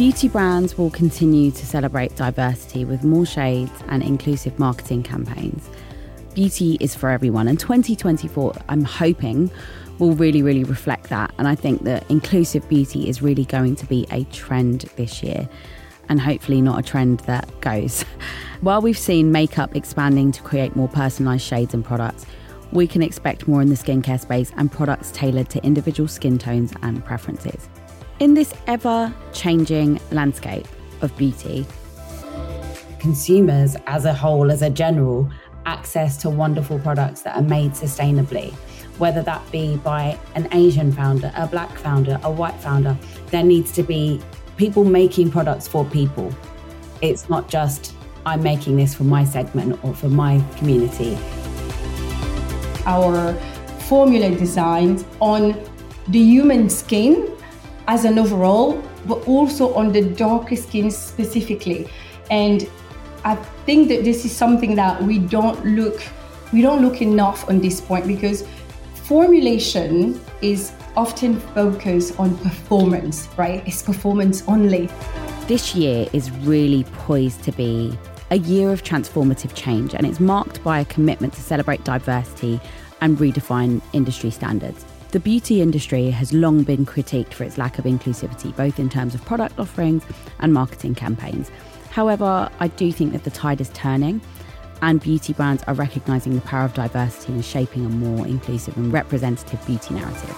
Beauty brands will continue to celebrate diversity with more shades and inclusive marketing campaigns. Beauty is for everyone, and 2024, I'm hoping, will really reflect that. And I think that inclusive beauty is really going to be a trend this year, and hopefully not a trend that goes. While we've seen makeup expanding to create more personalised shades and products, we can expect more in the skincare space and products tailored to individual skin tones and preferences. In this ever-changing landscape of beauty, consumers as a whole, as a general, access to wonderful products that are made sustainably, whether that be by an Asian founder, a Black founder, a white founder. There needs to be people making products for people. It's not just, I'm making this for my segment or for my community. Our formula designed on the human skin as an overall, but also on the darker skin specifically. And I think that this is something that we don't look enough on this point, because formulation is often focused on performance, right? It's performance only. This year is really poised to be a year of transformative change, and it's marked by a commitment to celebrate diversity and redefine industry standards. The beauty industry has long been critiqued for its lack of inclusivity, both in terms of product offerings and marketing campaigns. However, I do think that the tide is turning, and beauty brands are recognising the power of diversity and shaping a more inclusive and representative beauty narrative.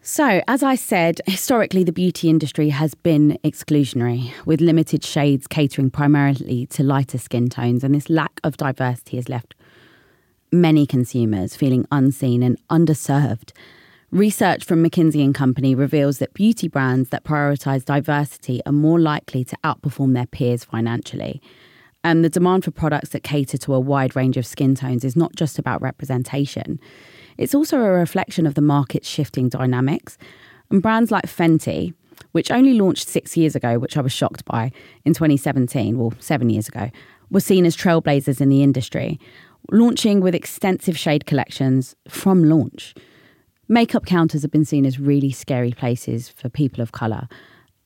So, as I said, historically, the beauty industry has been exclusionary, with limited shades catering primarily to lighter skin tones, and this lack of diversity has left many consumers feeling unseen and underserved. Research from McKinsey & Company reveals that beauty brands that prioritise diversity are more likely to outperform their peers financially. And the demand for products that cater to a wide range of skin tones is not just about representation. It's also a reflection of the market's shifting dynamics. And brands like Fenty, which only launched 6 years ago, which I was shocked by, in 2017, well, 7 years ago, were seen as trailblazers in the industry, launching with extensive shade collections from launch. Makeup counters have been seen as really scary places for people of colour.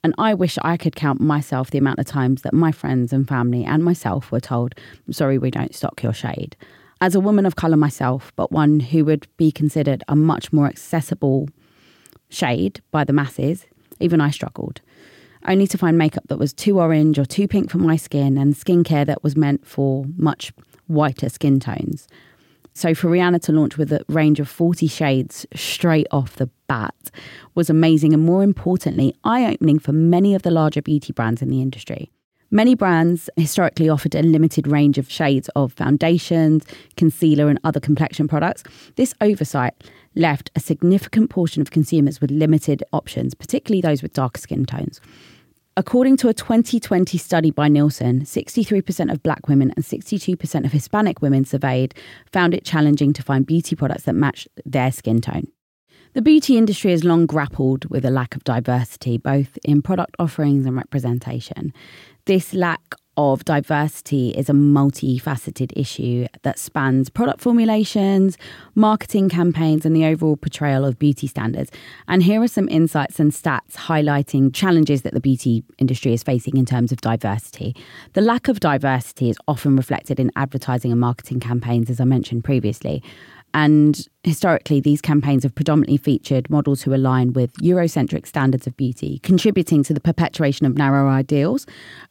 And I wish I could count myself the amount of times that my friends and family and myself were told, I'm sorry, we don't stock your shade. As a woman of colour myself, but one who would be considered a much more accessible shade by the masses, even I struggled. Only to find makeup that was too orange or too pink for my skin, and skincare that was meant for much whiter skin tones. So for Rihanna to launch with a range of 40 shades straight off the bat was amazing, and more importantly, eye-opening for many of the larger beauty brands in the industry. Many brands historically offered a limited range of shades of foundations, concealer and other complexion products. This oversight left a significant portion of consumers with limited options, particularly those with darker skin tones. According to a 2020 study by Nielsen, 63% of Black women and 62% of Hispanic women surveyed found it challenging to find beauty products that match their skin tone. The beauty industry has long grappled with a lack of diversity, both in product offerings and representation. This lack of diversity is a multifaceted issue that spans product formulations, marketing campaigns, and the overall portrayal of beauty standards. And here are some insights and stats highlighting challenges that the beauty industry is facing in terms of diversity. The lack of diversity is often reflected in advertising and marketing campaigns, as I mentioned previously. And historically, these campaigns have predominantly featured models who align with Eurocentric standards of beauty, contributing to the perpetuation of narrow ideals.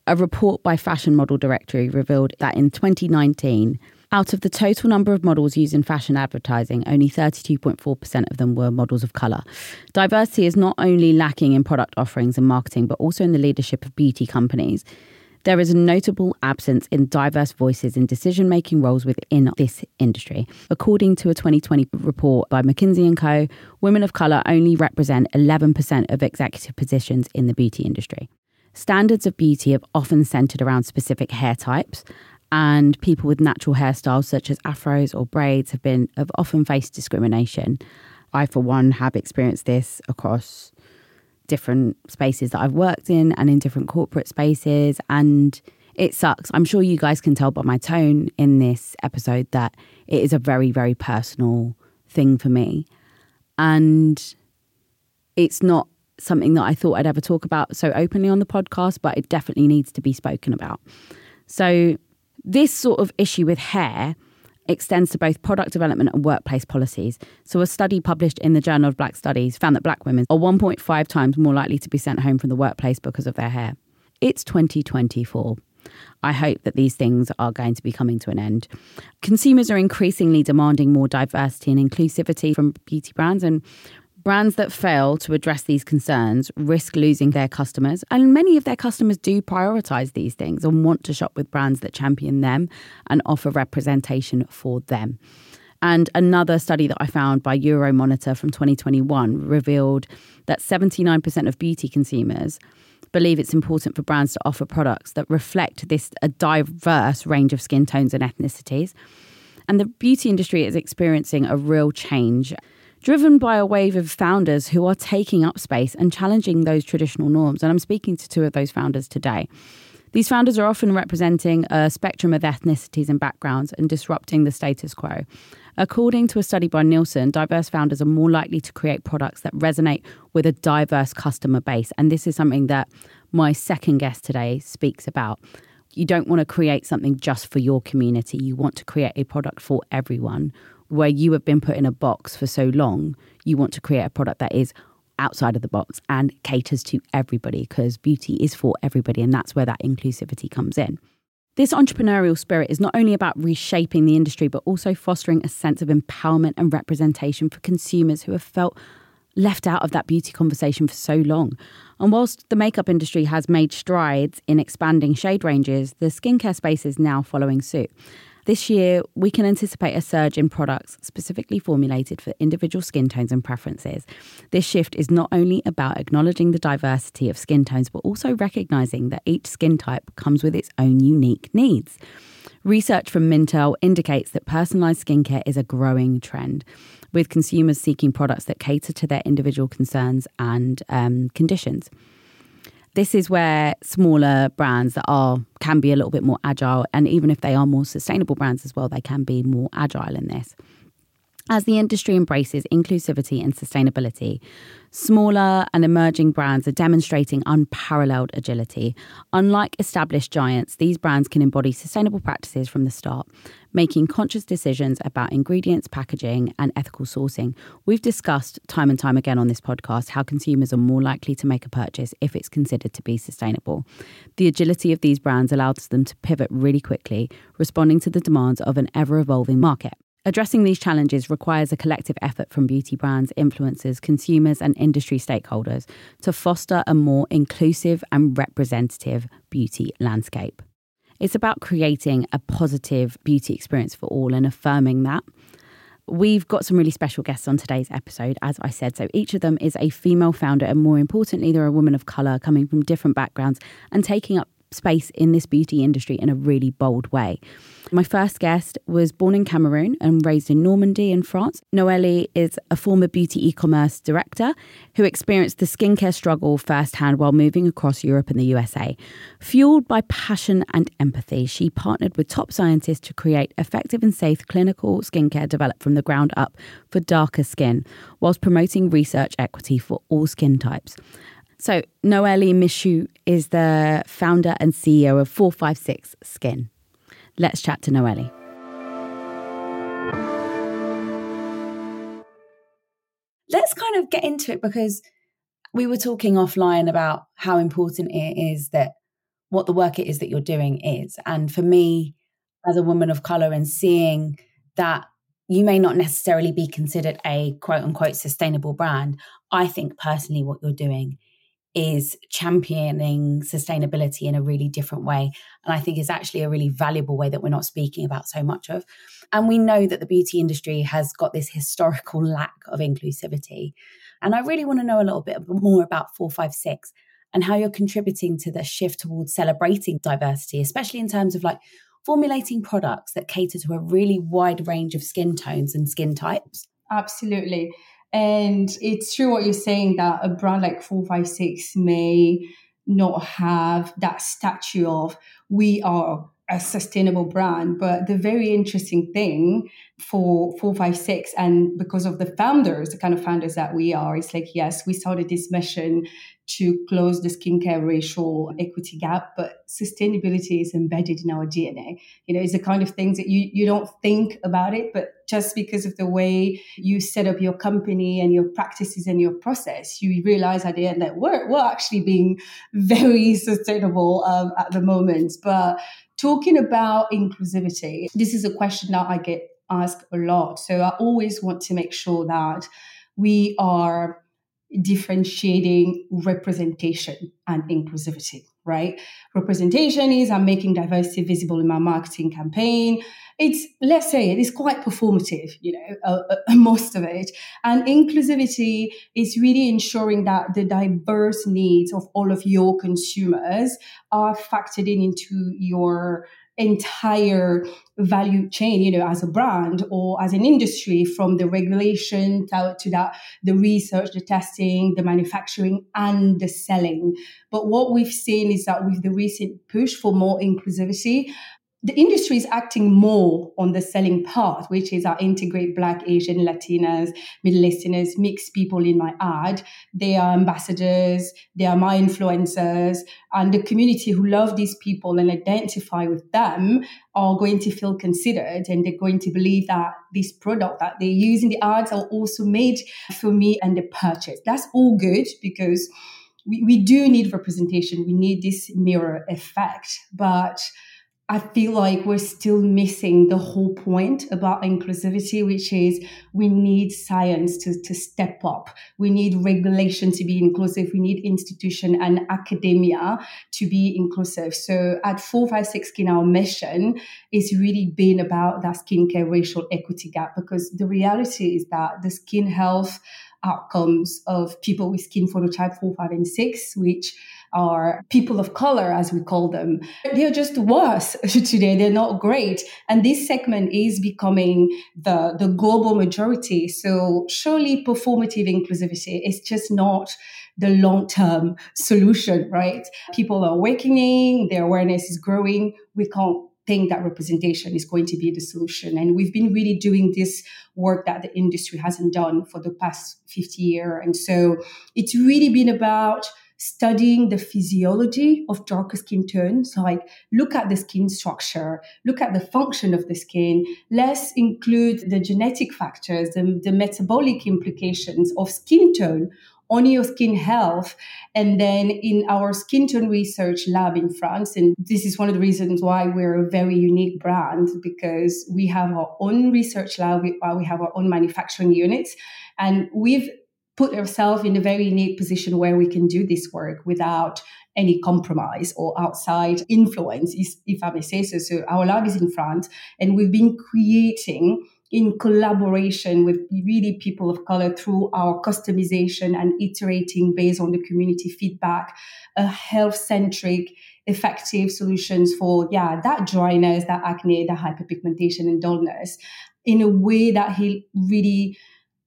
A report by Fashion Model Directory revealed that in 2019, out of the total number of models used in fashion advertising, only 32.4% of them were models of colour. Diversity is not only lacking in product offerings and marketing, but also in the leadership of beauty companies. There is a notable absence in diverse voices in decision-making roles within this industry. According to a 2020 report by McKinsey & Co, women of colour only represent 11% of executive positions in the beauty industry. Standards of beauty have often centred around specific hair types, and people with natural hairstyles such as afros or braids have often faced discrimination. I, for one, have experienced this across different spaces that I've worked in and in different corporate spaces, and it sucks. I'm sure you guys can tell by my tone in this episode that it is a very, very personal thing for me. And it's not something that I thought I'd ever talk about so openly on the podcast, but it definitely needs to be spoken about. So this sort of issue with hair extends to both product development and workplace policies. So a study published in the Journal of Black Studies found that black women are 1.5 times more likely to be sent home from the workplace because of their hair. It's 2024. I hope that these things are going to be coming to an end. Consumers are increasingly demanding more diversity and inclusivity from beauty brands, and brands that fail to address these concerns risk losing their customers. And many of their customers do prioritise these things and want to shop with brands that champion them and offer representation for them. And another study that I found by Euromonitor from 2021 revealed that 79% of beauty consumers believe it's important for brands to offer products that reflect a diverse range of skin tones and ethnicities. And the beauty industry is experiencing a real change, driven by a wave of founders who are taking up space and challenging those traditional norms. And I'm speaking to two of those founders today. These founders are often representing a spectrum of ethnicities and backgrounds and disrupting the status quo. According to a study by Nielsen, diverse founders are more likely to create products that resonate with a diverse customer base. And this is something that my second guest today speaks about. You don't want to create something just for your community. You want to create a product for everyone. Where you have been put in a box for so long, you want to create a product that is outside of the box and caters to everybody, because beauty is for everybody, and that's where that inclusivity comes in. This entrepreneurial spirit is not only about reshaping the industry, but also fostering a sense of empowerment and representation for consumers who have felt left out of that beauty conversation for so long. And whilst the makeup industry has made strides in expanding shade ranges, the skincare space is now following suit. This year, we can anticipate a surge in products specifically formulated for individual skin tones and preferences. This shift is not only about acknowledging the diversity of skin tones, but also recognising that each skin type comes with its own unique needs. Research from Mintel indicates that personalised skincare is a growing trend, with consumers seeking products that cater to their individual concerns and conditions. This is where smaller brands that can be a little bit more agile, and even if they are more sustainable brands as well, they can be more agile in this. As the industry embraces inclusivity and sustainability, smaller and emerging brands are demonstrating unparalleled agility. Unlike established giants, these brands can embody sustainable practices from the start, making conscious decisions about ingredients, packaging, and ethical sourcing. We've discussed time and time again on this podcast how consumers are more likely to make a purchase if it's considered to be sustainable. The agility of these brands allows them to pivot really quickly, responding to the demands of an ever-evolving market. Addressing these challenges requires a collective effort from beauty brands, influencers, consumers and industry stakeholders to foster a more inclusive and representative beauty landscape. It's about creating a positive beauty experience for all and affirming that. We've got some really special guests on today's episode, as I said. So each of them is a female founder, and more importantly, they're a woman of colour coming from different backgrounds and taking up space in this beauty industry in a really bold way. My first guest was born in Cameroon and raised in Normandy in France. Noelly is a former beauty e-commerce director who experienced the skincare struggle firsthand while moving across Europe and the USA. Fueled by passion and empathy, she partnered with top scientists to create effective and safe clinical skincare developed from the ground up for darker skin, whilst promoting research equity for all skin types. So Noelly Michoux is the founder and CEO of 4.5.6 Skin. Let's chat to Noelly. Let's kind of get into it, because we were talking offline about how important it is that what the work it is that you're doing is. And for me, as a woman of colour, and seeing that you may not necessarily be considered a quote unquote sustainable brand, I think personally what you're doing is championing sustainability in a really different way. And I think it's actually a really valuable way that we're not speaking about so much of. And we know that the beauty industry has got this historical lack of inclusivity. And I really want to know a little bit more about 4.5.6 and how you're contributing to the shift towards celebrating diversity, especially in terms of like formulating products that cater to a really wide range of skin tones and skin types. Absolutely. And it's true what you're saying, that a brand like 4.5.6 may not have that stature of we are a sustainable brand. But the very interesting thing for 4.5.6, and because of the founders, the kind of founders that we are, it's like, yes, we started this mission to close the skincare racial equity gap, but sustainability is embedded in our DNA. You know, it's the kind of things that you don't think about it, but just because of the way you set up your company and your practices and your process, you realize at the end that we're actually being very sustainable at the moment. But talking about inclusivity, this is a question that I get asked a lot. So I always want to make sure that we are differentiating representation and inclusivity, right? Representation is I'm making diversity visible in my marketing campaign. It's, let's say, it is quite performative, you know, most of it. And inclusivity is really ensuring that the diverse needs of all of your consumers are factored into your entire value chain, you know, as a brand or as an industry, from the regulation to that, the research, the testing, the manufacturing, and the selling. But what we've seen is that with the recent push for more inclusivity, the industry is acting more on the selling part, which is I integrate Black, Asian, Latinas, Middle Easterners, mixed people in my ad. They are ambassadors, they are my influencers, and the community who love these people and identify with them are going to feel considered, and they're going to believe that this product that they use in the ads are also made for me and the purchase. That's all good because we do need representation. We need this mirror effect, but I feel like we're still missing the whole point about inclusivity, which is we need science to step up. We need regulation to be inclusive. We need institution and academia to be inclusive. So at 4.5.6 Skin, our mission is really been about that skincare racial equity gap, because the reality is that the skin health outcomes of people with skin phototype 4, 5, and 6, which are people of color, as we call them, they're just worse today. They're not great. And this segment is becoming the global majority. So surely performative inclusivity is just not the long-term solution, right? People are awakening, their awareness is growing. We can't think that representation is going to be the solution. And we've been really doing this work that the industry hasn't done for the past 50 years. And so it's really been about studying the physiology of darker skin tones, like look at the skin structure, look at the function of the skin. Let's include the genetic factors, the metabolic implications of skin tone on your skin health. And then in our skin tone research lab in France, and this is one of the reasons why we're a very unique brand, because we have our own research lab, we have our own manufacturing units, and we've put ourselves in a very unique position where we can do this work without any compromise or outside influence, if I may say so. So our lab is in France, and we've been creating in collaboration with really people of color through our customization and iterating based on the community feedback, a health-centric, effective solutions for, that dryness, that acne, that hyperpigmentation and dullness in a way that he really,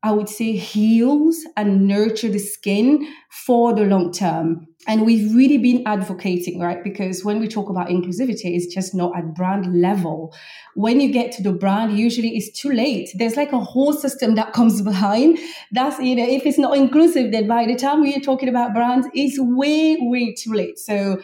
I would say, heals and nurture the skin for the long term. And we've really been advocating, right? Because when we talk about inclusivity, it's just not at brand level. When you get to the brand, usually it's too late. There's like a whole system that comes behind. That's, you know, if it's not inclusive, then by the time we are talking about brands, it's way, way too late. So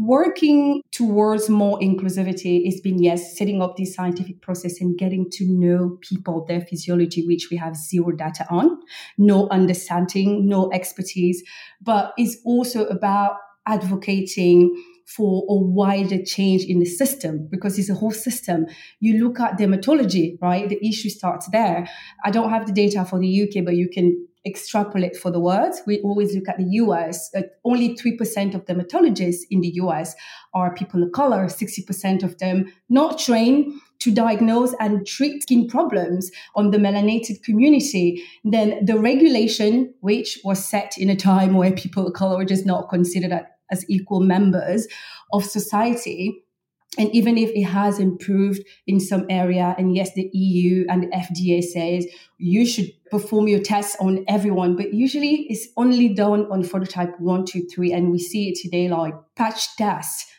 working towards more inclusivity has been, yes, setting up this scientific process and getting to know people, their physiology, which we have zero data on, no understanding, no expertise, but it's also about advocating for a wider change in the system, because it's a whole system. You look at dermatology, right? The issue starts there. I don't have the data for the UK, but you can extrapolate for the world. We always look at the US. Only 3% of dermatologists in the US are people of color, 60% of them not trained to diagnose and treat skin problems on the melanated community. Then the regulation, which was set in a time where people of color were just not considered as equal members of society. And even if it has improved in some area, and yes, the EU and the FDA says you should perform your tests on everyone, but usually it's only done on phototype 1, 2, 3. And we see it today like patch tests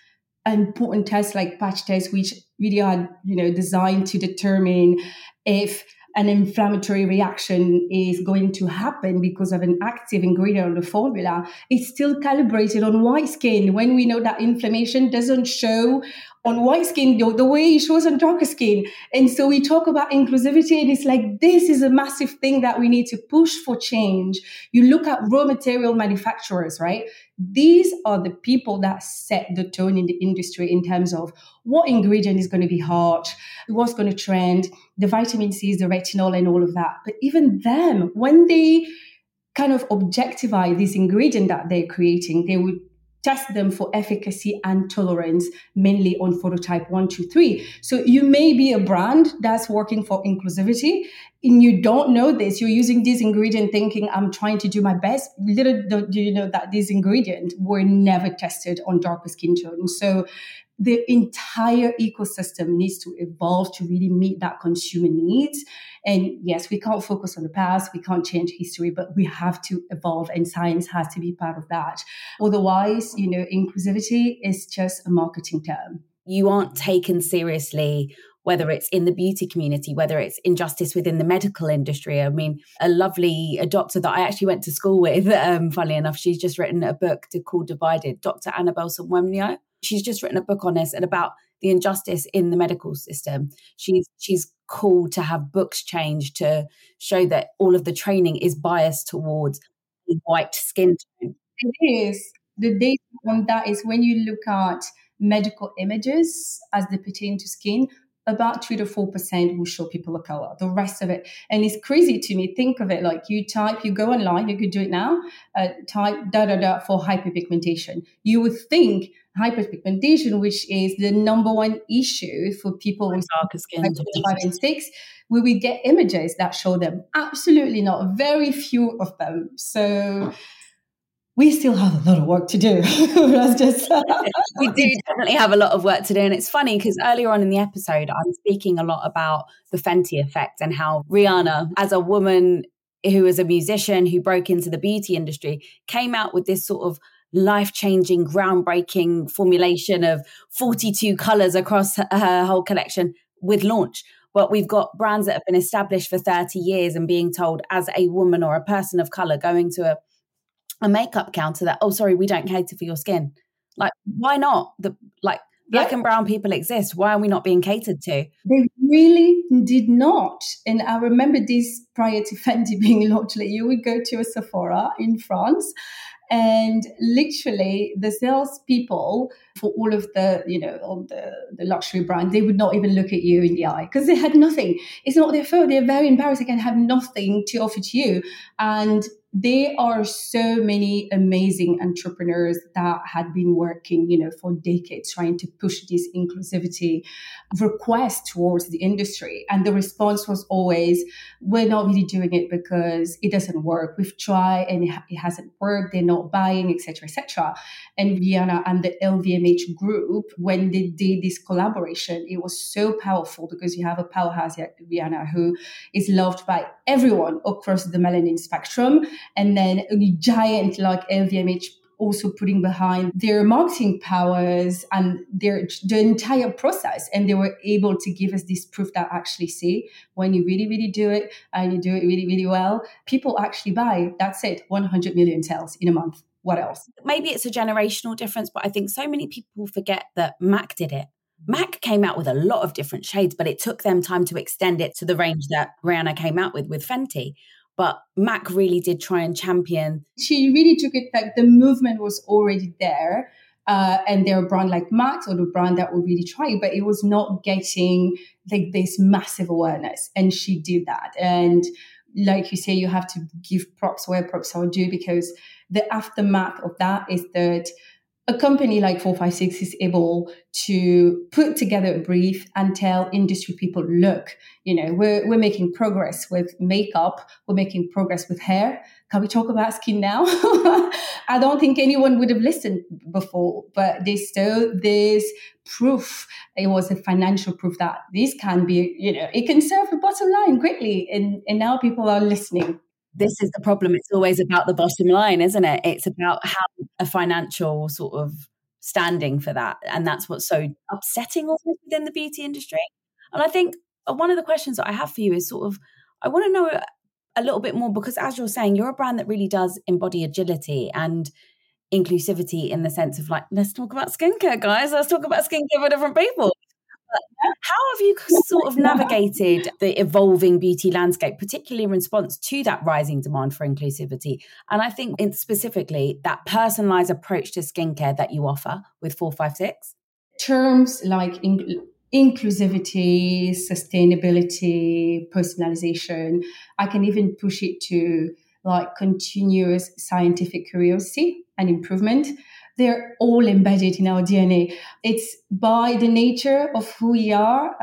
important tests like patch tests, which really are, designed to determine if an inflammatory reaction is going to happen because of an active ingredient on the formula, it's still calibrated on white skin when we know that inflammation doesn't show on white skin the way it shows on darker skin. And so we talk about inclusivity, and it's like, this is a massive thing that we need to push for change. You look at raw material manufacturers, right? These are the people that set the tone in the industry in terms of what ingredient is going to be hot, what's going to trend, the vitamin C's, the retinol, and all of that. But even them, when they kind of objectify this ingredient that they're creating, they would test them for efficacy and tolerance, mainly on phototype 1, 2, 3. So you may be a brand that's working for inclusivity, and you don't know this. You're using this ingredient thinking, I'm trying to do my best. Little do you know that these ingredients were never tested on darker skin tones. So the entire ecosystem needs to evolve to really meet that consumer needs. And yes, we can't focus on the past, we can't change history, but we have to evolve, and science has to be part of that. Otherwise, inclusivity is just a marketing term. You aren't taken seriously, whether it's in the beauty community, whether it's injustice within the medical industry. I mean, a doctor that I actually went to school with, funnily enough, she's just written a book called Divided, Dr. Annabelle Saint. She's just written a book on this and about the injustice in the medical system. She's called to have books changed to show that all of the training is biased towards white skin tone. It is. The data on that is when you look at medical images as they pertain to skin, about 2 to 4% will show people of color, the rest of it. And it's crazy to me. Think of it like you go online, you could do it now, type da-da-da for hyperpigmentation. You would think hyperpigmentation, which is the number one issue for people with darker skin, like 5 and 6, we will get images that show them. Absolutely not. Very few of them. So we still have a lot of work to do. We do definitely have a lot of work to do. And it's funny because earlier on in the episode, I'm speaking a lot about the Fenty effect and how Rihanna, as a woman who was a musician who broke into the beauty industry, came out with this sort of life-changing, groundbreaking formulation of 42 colors across her whole collection with launch. But we've got brands that have been established for 30 years and being told as a woman or a person of color going to a makeup counter that, oh, sorry, we don't cater for your skin. Like, why not? Black and brown people exist. Why are we not being catered to? They really did not. And I remember this prior to Fenty being launched. Like, you would go to a Sephora in France, and literally the salespeople for all of the luxury brands, they would not even look at you in the eye because they had nothing. It's not their fault. They're very embarrassed. They can have nothing to offer to you. And there are so many amazing entrepreneurs that had been working, for decades trying to push this inclusivity request towards the industry. And the response was always, we're not really doing it because it doesn't work. We've tried and it hasn't worked. They're not buying, et cetera, et cetera. And Rihanna and the LVMH group, when they did this collaboration, it was so powerful because you have a powerhouse like Rihanna who is loved by everyone across the melanin spectrum. And then a giant like LVMH also putting behind their marketing powers and the entire process. And they were able to give us this proof that actually, see, when you really, really do it and you do it really, really well, people actually buy. That's it, 100 million sales in a month. What else? Maybe it's a generational difference, but I think so many people forget that MAC did it. MAC came out with a lot of different shades, but it took them time to extend it to the range that Rihanna came out with Fenty. But MAC really did try and champion. She really took it back. The movement was already there. And they're a brand like MAC or the brand that will really try, but it was not getting like this massive awareness. And she did that. And like you say, you have to give props where props are due, because the aftermath of that is that a company like 4.5.6 is able to put together a brief and tell industry people, look, we're making progress with makeup. We're making progress with hair. Can we talk about skin now? I don't think anyone would have listened before, but they saw this proof. It was a financial proof that this can be, it can serve the bottom line greatly. And now people are listening. This is the problem. It's always about the bottom line, isn't it? It's about how a financial sort of standing for that. And that's what's so upsetting also within the beauty industry. And I think one of the questions that I have for you is sort of, I want to know a little bit more, because as you're saying, you're a brand that really does embody agility and inclusivity in the sense of like, let's talk about skincare, guys. Let's talk about skincare for different people. But how have you sort of navigated the evolving beauty landscape, particularly in response to that rising demand for inclusivity? And I think it's specifically that personalized approach to skincare that you offer with 4.5.6. Terms like inclusivity, sustainability, personalization. I can even push it to like continuous scientific curiosity and improvement. They're all embedded in our DNA. It's by the nature of who we are,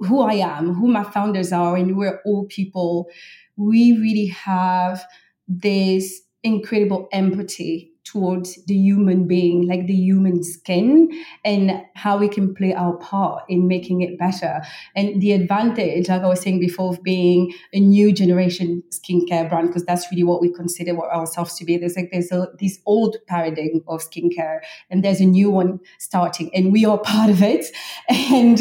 who I am, who my founders are, and we're all people. We really have this incredible empathy towards the human being, like the human skin, and how we can play our part in making it better. And the advantage, like I was saying before, of being a new generation skincare brand, because that's really what we consider ourselves to be. There's this old paradigm of skincare, and there's a new one starting, and we are part of it. And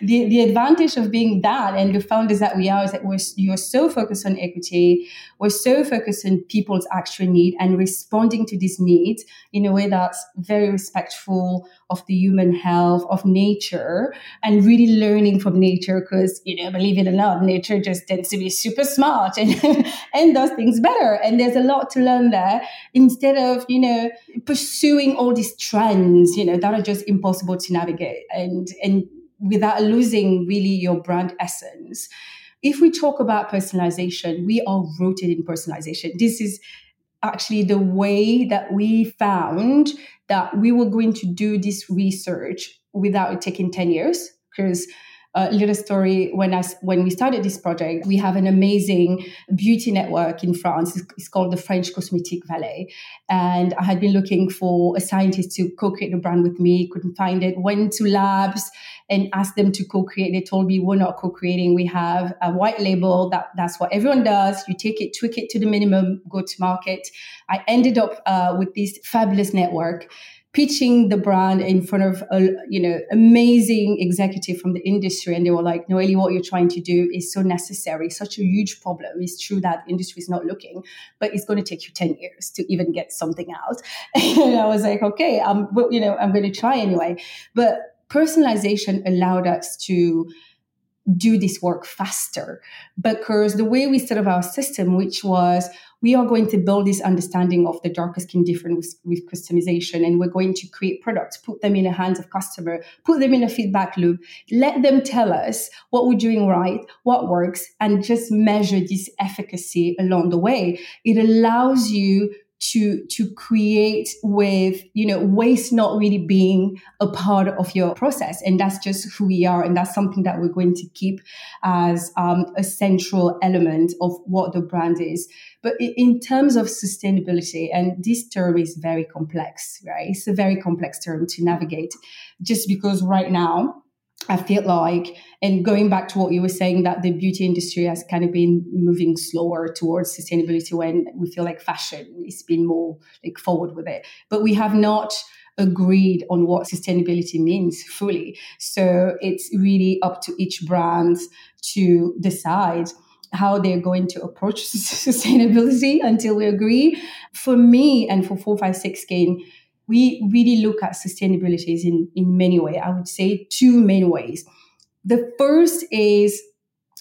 the advantage of being that and the founders that we are is that you're so focused on equity, we're so focused on people's actual need and responding to this need in a way that's very respectful of the human health, of nature, and really learning from nature, because, believe it or not, nature just tends to be super smart and does things better. And there's a lot to learn there, instead of, pursuing all these trends, that are just impossible to navigate and without losing really your brand essence. If we talk about personalization, we are rooted in personalization. This is actually the way that we found that we were going to do this research without it taking 10 years. Because a little story, when we started this project, we have an amazing beauty network in France. It's called the French Cosmetic Valley. And I had been looking for a scientist to co-create the brand with me, couldn't find it, went to labs and asked them to co-create. They told me, we're not co-creating. We have a white label. That's what everyone does. You take it, tweak it to the minimum, go to market. I ended up with this fabulous network, pitching the brand in front of amazing executive from the industry. And they were like, Noelly, what you're trying to do is so necessary, such a huge problem. It's true that industry is not looking, but it's going to take you 10 years to even get something out. And I was like, okay, I'm going to try anyway. But personalization allowed us to do this work faster, because the way we set up our system, which was, we are going to build this understanding of the darker skin difference with customization, and we're going to create products, put them in the hands of customer, put them in a feedback loop, let them tell us what we're doing right, what works, and just measure this efficacy along the way. It allows you to create with, waste not really being a part of your process. And that's just who we are. And that's something that we're going to keep as a central element of what the brand is. But in terms of sustainability, and this term is very complex, right? It's a very complex term to navigate, just because right now, I feel like, and going back to what you were saying, that the beauty industry has kind of been moving slower towards sustainability, when we feel like fashion is been more like forward with it. But we have not agreed on what sustainability means fully. So it's really up to each brand to decide how they're going to approach sustainability until we agree. For me and for 4.5.6 Skin, we really look at sustainability in many ways. I would say two main ways. The first is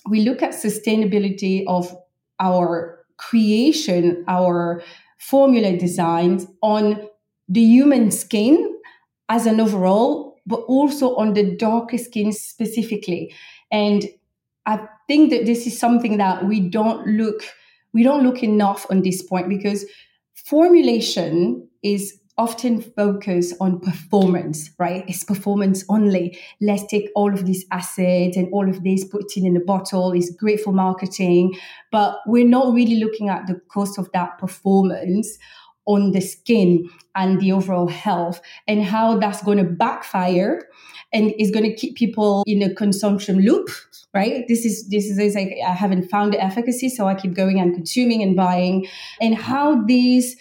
we look at sustainability of our creation, our formula designs on the human skin as an overall, but also on the darker skin specifically. And I think that this is something that we don't look enough on this point, because formulation is often focus on performance, right? It's performance only. Let's take all of these assets and all of this, put it in a bottle. It's great for marketing, but we're not really looking at the cost of that performance on the skin and the overall health, and how that's going to backfire and is going to keep people in a consumption loop, right? This is like, I haven't found the efficacy, so I keep going and consuming and buying, and how these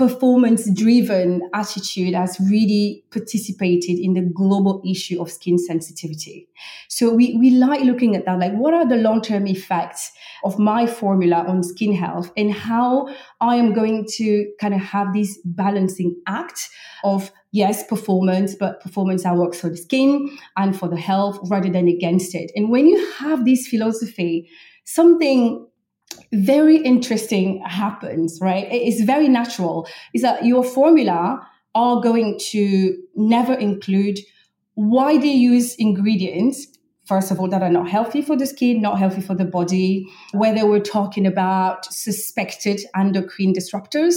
performance-driven attitude has really participated in the global issue of skin sensitivity. So we like looking at that, like what are the long-term effects of my formula on skin health and how I am going to kind of have this balancing act of, yes, performance, but performance that works for the skin and for the health rather than against it. And when you have this philosophy, something very interesting happens, right? It's very natural. Is that your formula are going to never include why they use ingredients, first of all, that are not healthy for the skin, not healthy for the body, whether we're talking about suspected endocrine disruptors,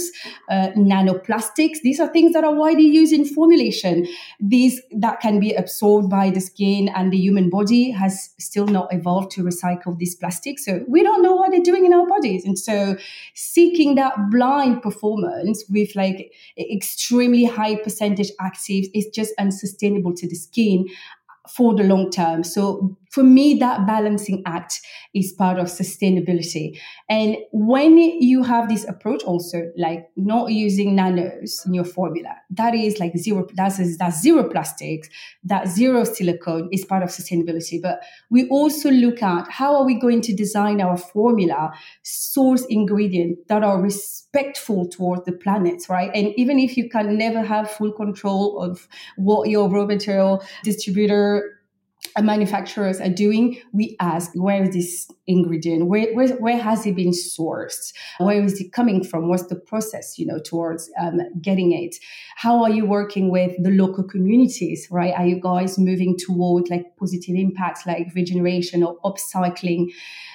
nanoplastics. These are things that are widely used in formulation. These that can be absorbed by the skin, and the human body has still not evolved to recycle these plastics. So we don't know what they're doing in our bodies. And so seeking that blind performance with like extremely high percentage actives is just unsustainable to the skin for the long term. So for me, that balancing act is part of sustainability. And when you have this approach also, like not using nanos in your formula, that is like zero, that's zero plastics, that zero silicone is part of sustainability. But we also look at how are we going to design our formula, source ingredients that are respectful towards the planet, right? And even if you can never have full control of what your raw material distributor and manufacturers are doing, we ask, where is this ingredient? Where has it been sourced? Where is it coming from? What's the process, you know, towards getting it? How are you working with the local communities, right? Are you guys moving toward like positive impacts, like regeneration or upcycling?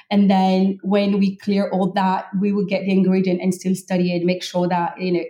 And then when we clear all that, we will get the ingredient and still study it and make sure that, you know,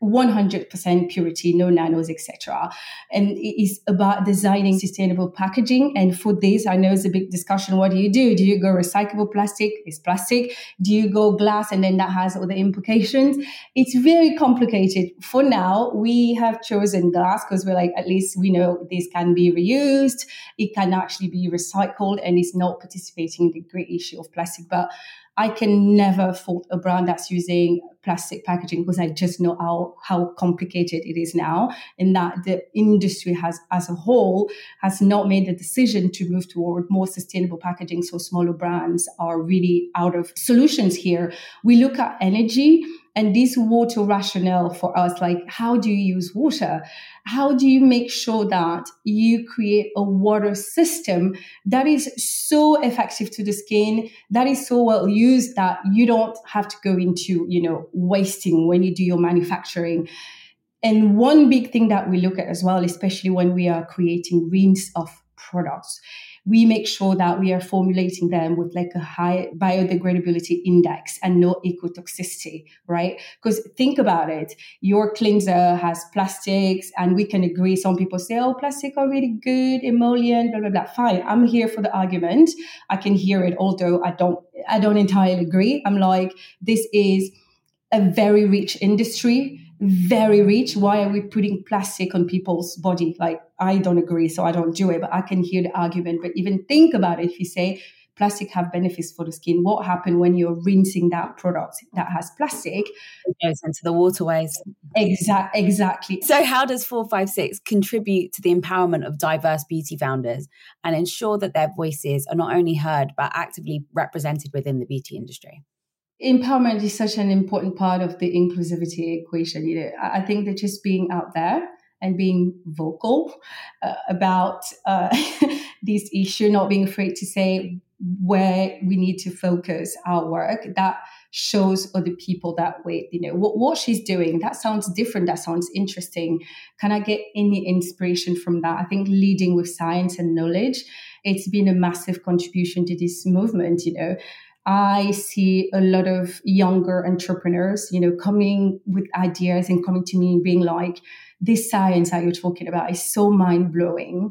100% purity, no nanos, etc. And it is about designing sustainable packaging. And for this, I know it's a big discussion. What do you do? Do you go recyclable plastic? It's plastic. Do you go glass? And then that has all the implications. It's very complicated. For now, we have chosen glass because we're like, at least we know this can be reused. It can actually be recycled and it's not participating in the great issue of plastic. But I can never fault a brand that's using plastic packaging because I just know how complicated it is now, and that the industry has, as a whole, has not made the decision to move toward more sustainable packaging. So smaller brands are really out of solutions here. We look at energy. And this water rationale for us, like how do you use water? How do you make sure that you create a water system that is so effective to the skin, that is so well used that you don't have to go into, you know, wasting when you do your manufacturing? And one big thing that we look at as well, especially when we are creating reams of products, we make sure that we are formulating them with like a high biodegradability index and no ecotoxicity, right? Because think about it, your cleanser has plastics, and we can agree, some people say, oh, plastic are really good, emollient, blah, blah, blah. Fine, I'm here for the argument. I can hear it, although I don't entirely agree. I'm like, this is a very rich industry, very rich. Why are we putting plastic on people's body? Like, I don't agree, so I don't do it, but I can hear the argument. But even think about it, if you say plastic have benefits for the skin, what happens when you're rinsing that product that has plastic? It goes into the waterways. Exactly. So how does 4.5.6 contribute to the empowerment of diverse beauty founders and ensure that their voices are not only heard, but actively represented within the beauty industry? Empowerment is such an important part of the inclusivity equation. You know, I think that just being out there and being vocal about this issue, not being afraid to say where we need to focus our work, that shows other people that, wait, you know, what she's doing, that sounds different, that sounds interesting. Can I get any inspiration from that? I think leading with science and knowledge, it's been a massive contribution to this movement, you know. I see a lot of younger entrepreneurs, you know, coming with ideas and coming to me and being like, this science that you're talking about is so mind-blowing.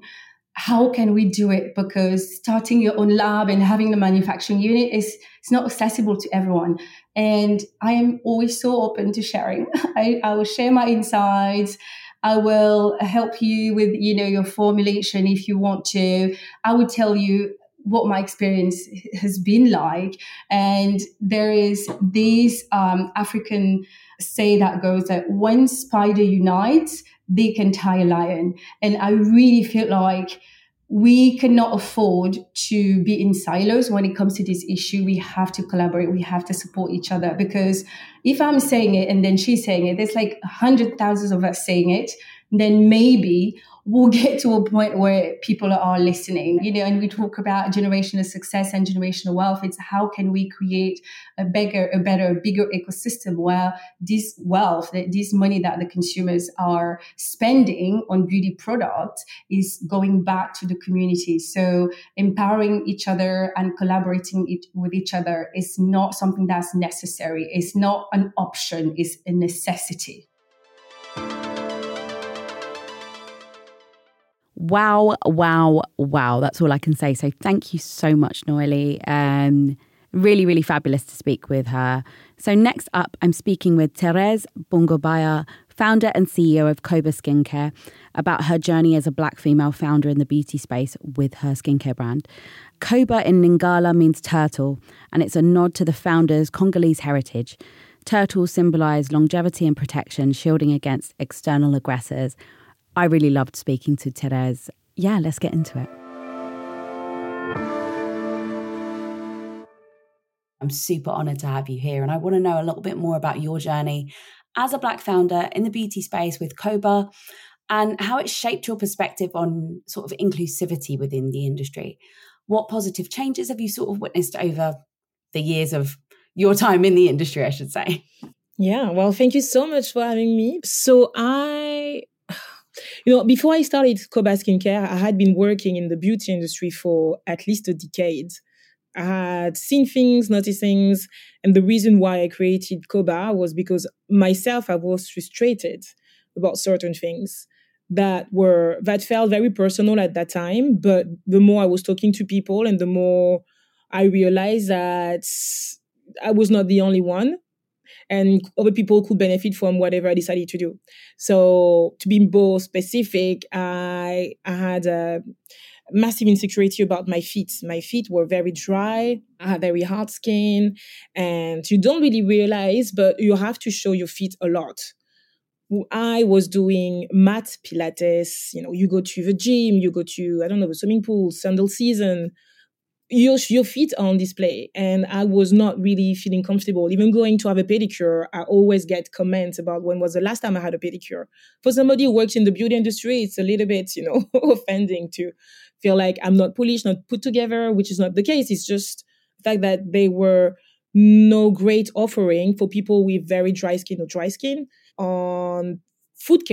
How can we do it? Because starting your own lab and having the manufacturing unit it's not accessible to everyone. And I am always so open to sharing. I will share my insights. I will help you with, you know, your formulation if you want to. I will tell you what my experience has been like. And there is this African say that goes that when spider unites, they can tie a lion. And I really feel like we cannot afford to be in silos when it comes to this issue. We have to collaborate. We have to support each other, because if I'm saying it and then she's saying it, there's like 100,000 of us saying it, then maybe we'll get to a point where people are listening, you know. And we talk about generational success and generational wealth. It's how can we create a bigger ecosystem where this wealth, this money that the consumers are spending on beauty products is going back to the community. So empowering each other and collaborating with each other is not something that's necessary. It's not an option, it's a necessity. Wow, wow, wow. That's all I can say. So thank you so much, Noelly. Really, really fabulous to speak with her. So next up, I'm speaking with Therese M'Boungoubaya, founder and CEO of Koba Skincare, about her journey as a Black female founder in the beauty space with her skincare brand. Koba in Lingala means turtle, and it's a nod to the founder's Congolese heritage. Turtles symbolise longevity and protection, shielding against external aggressors. I really loved speaking to Therese. Yeah, let's get into it. I'm super honoured to have you here, and I want to know a little bit more about your journey as a Black founder in the beauty space with Koba and how it shaped your perspective on sort of inclusivity within the industry. What positive changes have you sort of witnessed over the years of your time in the industry, I should say? Yeah, well, thank you so much for having me. So before I started Koba Skincare, I had been working in the beauty industry for at least a decade. I had seen things, noticed things, and the reason why I created Koba was because myself, I was frustrated about certain things that felt very personal at that time. But the more I was talking to people and the more I realized that I was not the only one, and other people could benefit from whatever I decided to do. So to be more specific, I had a massive insecurity about my feet. My feet were very dry. I had very hard skin. And you don't really realize, but you have to show your feet a lot. I was doing mat Pilates. You know, you go to the gym, you go to, I don't know, the swimming pool, sandal season. Your feet are on display, and I was not really feeling comfortable. Even going to have a pedicure, I always get comments about when was the last time I had a pedicure. For somebody who works in the beauty industry, it's a little bit, offending to feel like I'm not polished, not put together, which is not the case. It's just the fact that there were no great offering for people with very dry skin or dry skin on the foot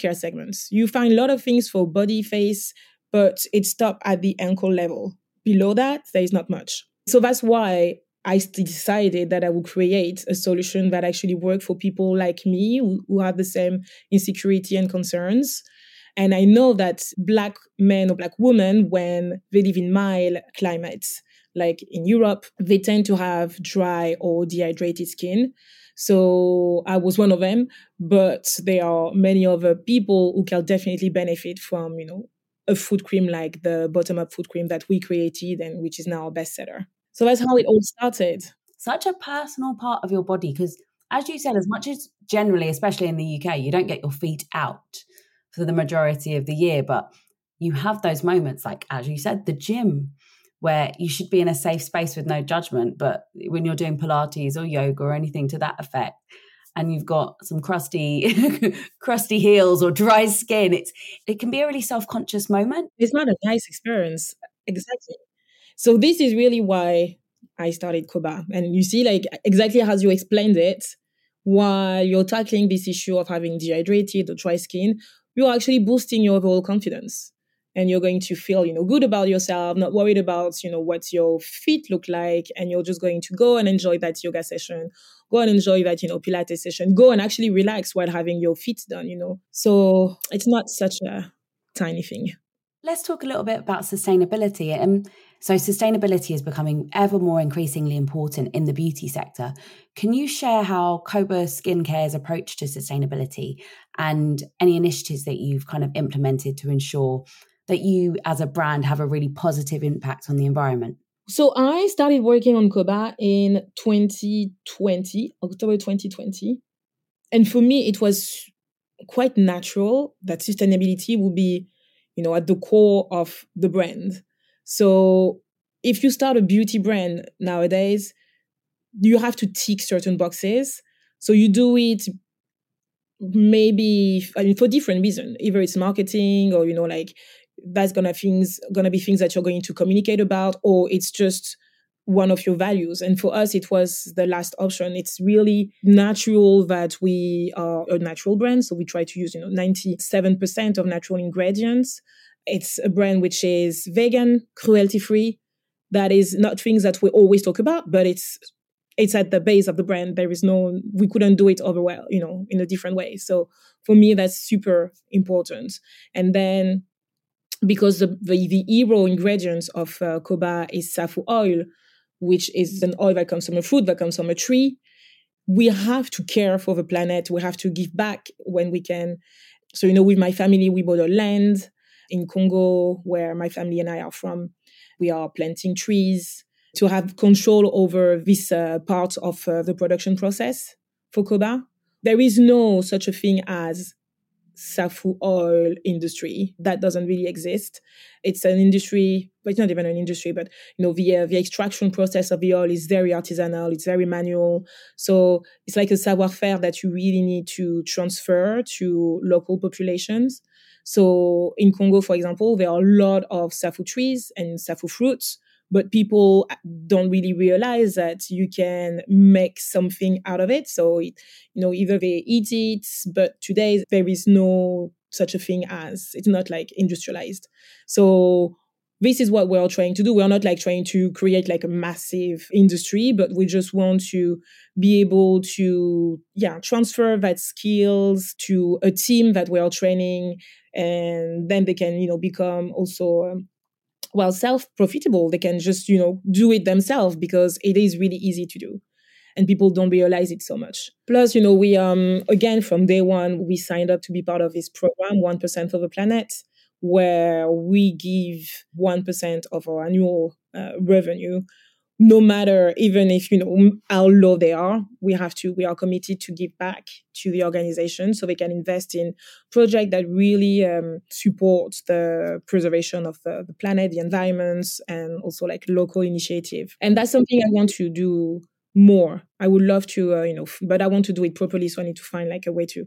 care segments. You find a lot of things for body, face, but it stopped at the ankle level. Below that, there is not much. So that's why I decided that I would create a solution that actually worked for people like me who have the same insecurity and concerns. And I know that Black men or Black women, when they live in mild climates, like in Europe, they tend to have dry or dehydrated skin. So I was one of them, but there are many other people who can definitely benefit from, a food cream like the bottom-up food cream that we created and which is now our bestseller. So that's how it all started. Such a personal part of your body, because as you said, as much as generally, especially in the UK, you don't get your feet out for the majority of the year, but you have those moments, like, as you said, the gym, where you should be in a safe space with no judgment, but when you're doing Pilates or yoga or anything to that effect, and you've got some crusty heels or dry skin, it can be a really self-conscious moment. It's not a nice experience. Exactly. So this is really why I started Koba. And you see, like, exactly as you explained it, while you're tackling this issue of having dehydrated or dry skin, you're actually boosting your overall confidence. And you're going to feel, good about yourself, not worried about, what your feet look like. And you're just going to go and enjoy that yoga session. Go and enjoy that, Pilates session. Go and actually relax while having your feet done. So it's not such a tiny thing. Let's talk a little bit about sustainability. So sustainability is becoming ever more increasingly important in the beauty sector. Can you share how Koba Skincare's approach to sustainability and any initiatives that you've kind of implemented to ensure that you as a brand have a really positive impact on the environment? So I started working on Koba in October 2020. And for me, it was quite natural that sustainability will be, at the core of the brand. So if you start a beauty brand nowadays, you have to tick certain boxes. So you do it for different reasons. Either it's marketing or, that's gonna be things that you're going to communicate about, or it's just one of your values. And for us, it was the last option. It's really natural that we are a natural brand, so we try to use 97% of natural ingredients. It's a brand which is vegan, cruelty free. That is not things that we always talk about, but it's at the base of the brand. There is we couldn't do it otherwise, in a different way. So for me, that's super important. And then, because the hero ingredients of Koba is safu oil, which is an oil that comes from a fruit, that comes from a tree, we have to care for the planet. We have to give back when we can. So, with my family, we bought a land in Congo where my family and I are from. We are planting trees to have control over this part of the production process for Koba. There is no such a thing as safu oil industry. That doesn't really exist. It's an industry, but it's not even an industry, but the extraction process of the oil is very artisanal, it's very manual. So it's like a savoir-faire that you really need to transfer to local populations. So in Congo, for example, there are a lot of safu trees and safu fruits, but people don't really realize that you can make something out of it. So, either they eat it, but today there is no such a thing as, it's not like industrialized. So this is what we're trying to do. We're not like trying to create like a massive industry, but we just want to be able to, transfer that skills to a team that we are training, and then they can, become also self-profitable. They can just, do it themselves, because it is really easy to do. And people don't realize it so much. Plus, we, again, from day one, we signed up to be part of this program, 1% for the Planet, where we give 1% of our annual revenue, no matter even if, how low they are, we are committed to give back to the organization so they can invest in projects that really support the preservation of the planet, the environments, and also like local initiative. And that's something I want to do more. I would love to, but I want to do it properly. So I need to find like a way to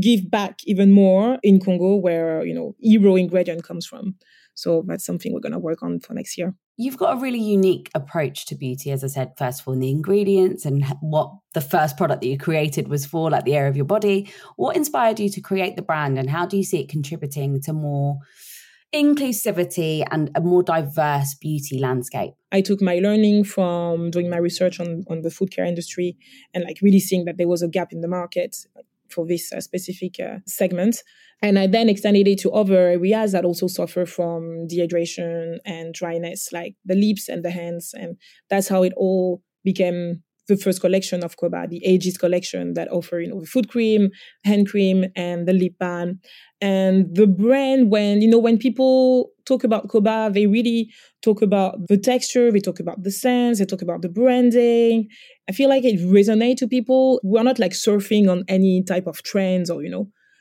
give back even more in Congo where, hero ingredient comes from. So that's something we're going to work on for next year. You've got a really unique approach to beauty, as I said, first of all, in the ingredients and what the first product that you created was for, like the area of your body. What inspired you to create the brand, and how do you see it contributing to more inclusivity and a more diverse beauty landscape? I took my learning from doing my research on the food care industry and like really seeing that there was a gap in the market for this specific segment. And I then extended it to other areas that also suffer from dehydration and dryness, like the lips and the hands. And that's how it all became the first collection of Koba, the Aegis collection that offer, the food cream, hand cream, and the lip balm. And the brand, when people talk about Koba, they really talk about the texture, they talk about the scents, they talk about the branding. I feel like it resonates to people. We're not like surfing on any type of trends or,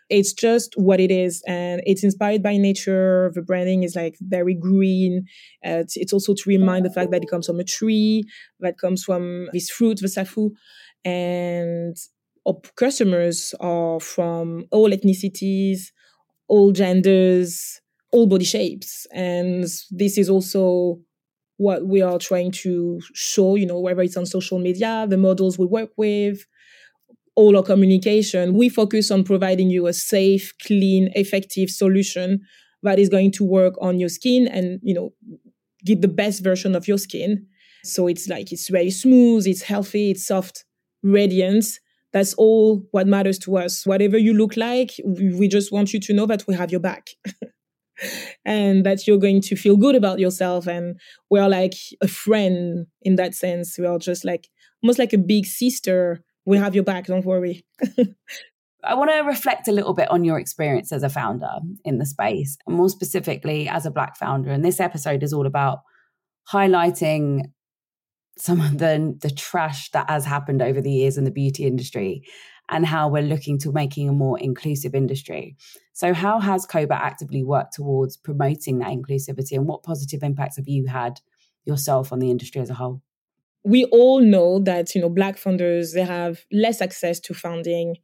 it's just what it is. And it's inspired by nature. The branding is like very green. It's also to remind the fact that it comes from a tree, that comes from this fruit, the safu. And our customers are from all ethnicities, all genders, all body shapes. And this is also what we are trying to show, whether it's on social media, the models we work with, all our communication. We focus on providing you a safe, clean, effective solution that is going to work on your skin and, give the best version of your skin. So it's like, it's very smooth, it's healthy, it's soft, radiant. That's all what matters to us. Whatever you look like, we just want you to know that we have your back and that you're going to feel good about yourself. And we're like a friend in that sense. We are just like, almost like a big sister. We have your back, don't worry. I want to reflect a little bit on your experience as a founder in the space, and more specifically as a Black founder. And this episode is all about highlighting some of the trash that has happened over the years in the beauty industry and how we're looking to making a more inclusive industry. So how has Koba actively worked towards promoting that inclusivity, and what positive impacts have you had yourself on the industry as a whole? We all know that, you know, Black founders, they have less access to funding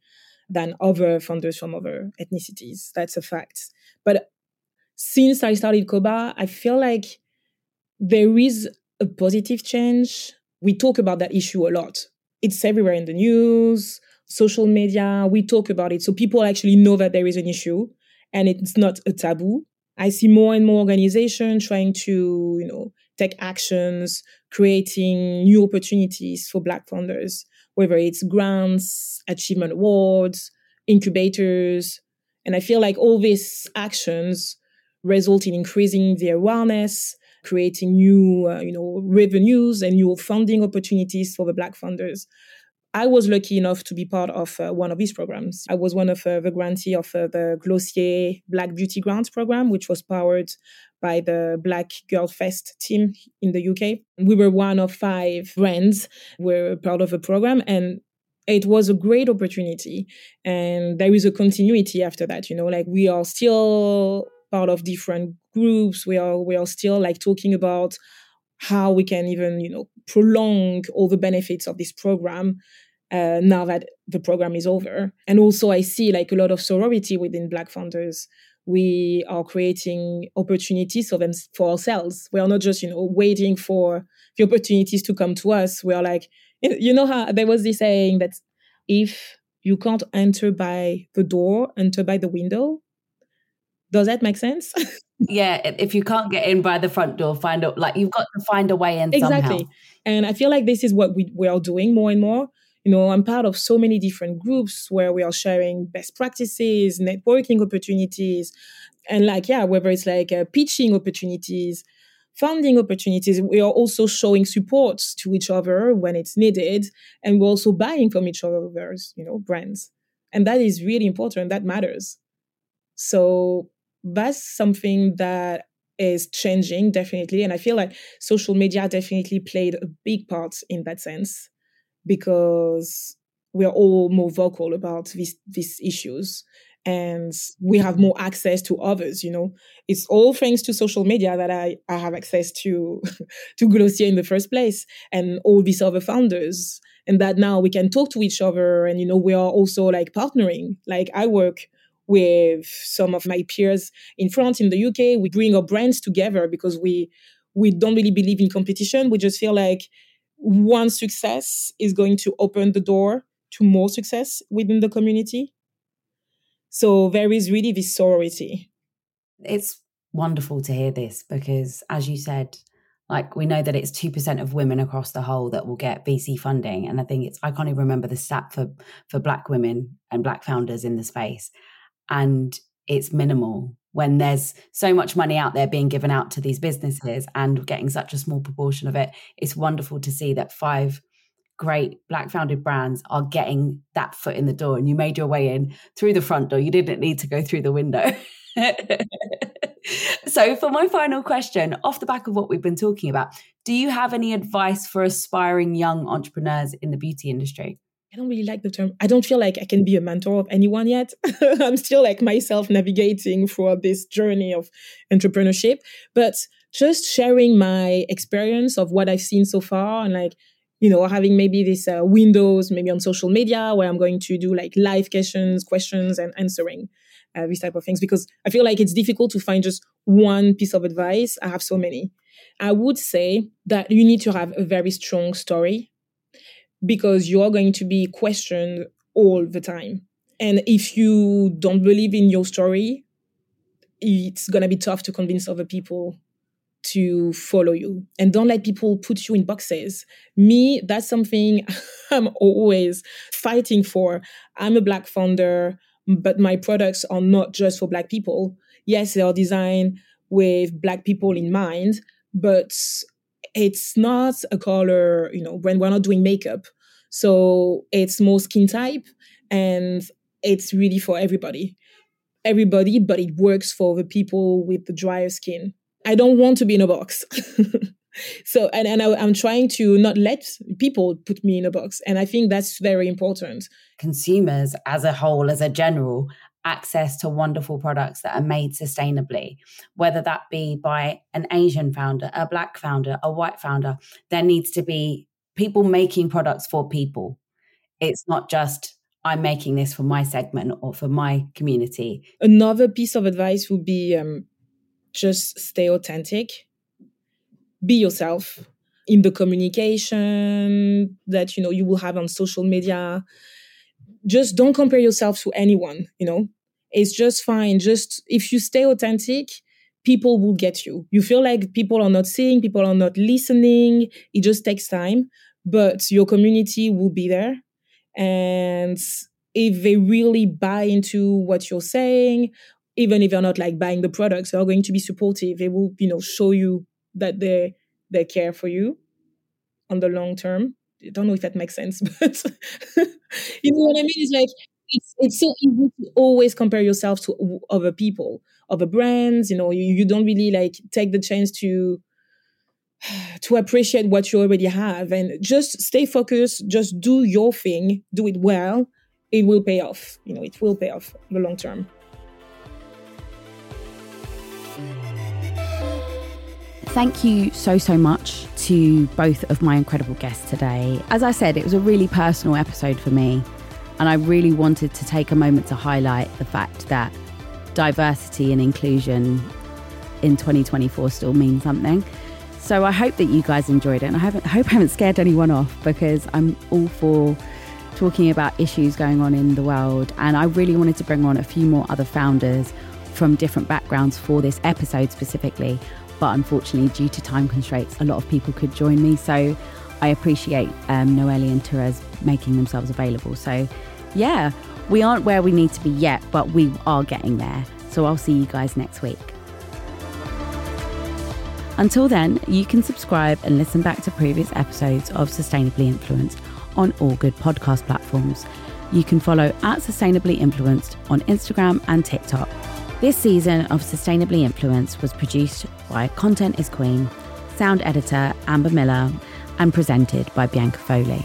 than other founders from other ethnicities. That's a fact. But since I started Koba, I feel like there is a positive change. We talk about that issue a lot. It's everywhere in the news, social media. We talk about it. So people actually know that there is an issue and it's not a taboo. I see more and more organizations trying to, you know, take actions, creating new opportunities for Black founders, whether it's grants, achievement awards, incubators. And I feel like all these actions result in increasing the awareness, creating new, revenues and new funding opportunities for the Black founders. I was lucky enough to be part of one of these programs. I was one of the grantee of the Glossier Black Beauty Grants program, which was powered by the Black Girl Fest team in the UK. We were one of 5 brands who were part of the program, and it was a great opportunity. And there is a continuity after that, you know, like we are still part of different groups. We are still like talking about how we can even, you know, prolong all the benefits of this program now that the program is over. And also I see like a lot of sorority within Black founders. We are creating opportunities for them, for ourselves. We are not just, you know, waiting for the opportunities to come to us. We are like, you know how there was this saying that if you can't enter by the door, enter by the window. Does that make sense? Yeah. If you can't get in by the front door, find out, like you've got to find a way in somehow. Exactly. And I feel like this is what we are doing more and more. You know, I'm part of so many different groups where we are sharing best practices, networking opportunities, and like, yeah, whether it's like pitching opportunities, funding opportunities, we are also showing support to each other when it's needed. And we're also buying from each other's, you know, brands. And that is really important. That matters. So that's something that is changing definitely. And I feel like social media definitely played a big part in that sense, because we are all more vocal about these issues and we have more access to others, you know. It's all thanks to social media that I have access to Glossier in the first place and all these other founders, and that now we can talk to each other. And, you know, we are also like partnering. Like I work with some of my peers in France, in the UK. We bring our brands together because we don't really believe in competition. We just feel like one success is going to open the door to more success within the community. So there is really this sorority. It's wonderful to hear this because, as you said, like we know that it's 2% of women across the whole that will get VC funding. And I think I can't even remember the stat for Black women and Black founders in the space. And it's minimal when there's so much money out there being given out to these businesses and getting such a small proportion of it. It's wonderful to see that 5 great Black founded brands are getting that foot in the door, and you made your way in through the front door. You didn't need to go through the window. So for my final question, off the back of what we've been talking about, do you have any advice for aspiring young entrepreneurs in the beauty industry? I don't really like the term. I don't feel like I can be a mentor of anyone yet. I'm still like myself navigating throughout this journey of entrepreneurship, but just sharing my experience of what I've seen so far, and like, you know, having maybe these windows, maybe on social media, where I'm going to do like live questions and answering these type of things, because I feel like it's difficult to find just one piece of advice. I have so many. I would say that you need to have a very strong story, because you're going to be questioned all the time. And if you don't believe in your story, it's going to be tough to convince other people to follow you. And don't let people put you in boxes. Me, that's something I'm always fighting for. I'm a Black founder, but my products are not just for Black people. Yes, they are designed with Black people in mind, but it's not a color, you know, when we're not doing makeup. So it's more skin type. And it's really for everybody, but it works for the people with the drier skin. I don't want to be in a box. So, I'm trying to not let people put me in a box. And I think that's very important. Consumers as a whole, as a general, access to wonderful products that are made sustainably, whether that be by an Asian founder, a Black founder, a white founder, there needs to be people making products for people. It's not just, I'm making this for my segment or for my community. Another piece of advice would be just stay authentic. Be yourself in the communication that, you will have on social media. Just don't compare yourself to anyone, It's just fine. Just if you stay authentic, people will get you. You feel like people are not seeing, people are not listening. It just takes time, but your community will be there. And if they really buy into what you're saying, even if they're not buying the products, they're going to be supportive. They will, show you that they care for you on the long term. I don't know if that makes sense, but you know what I mean? It's it's so easy to always compare yourself to other people, other brands. You don't really take the chance to appreciate what you already have, and just stay focused. Just do your thing, do it well. It will pay off. It will pay off in the long term. Thank you so much to both of my incredible guests today. As I said, it was a really personal episode for me, and I really wanted to take a moment to highlight the fact that diversity and inclusion in 2024 still means something. So I hope that you guys enjoyed it, and I hope I haven't scared anyone off, because I'm all for talking about issues going on in the world, and I really wanted to bring on a few more other founders from different backgrounds for this episode specifically. But unfortunately, due to time constraints, a lot of people could join me. So I appreciate Noelly and Therese making themselves available. So yeah, we aren't where we need to be yet, but we are getting there. So I'll see you guys next week. Until then, you can subscribe and listen back to previous episodes of Sustainably Influenced on all good podcast platforms. You can follow at Sustainably Influenced on Instagram and TikTok. This season of Sustainably Influenced was produced by Content is Queen, sound editor Amber Miller, and presented by Bianca Foley.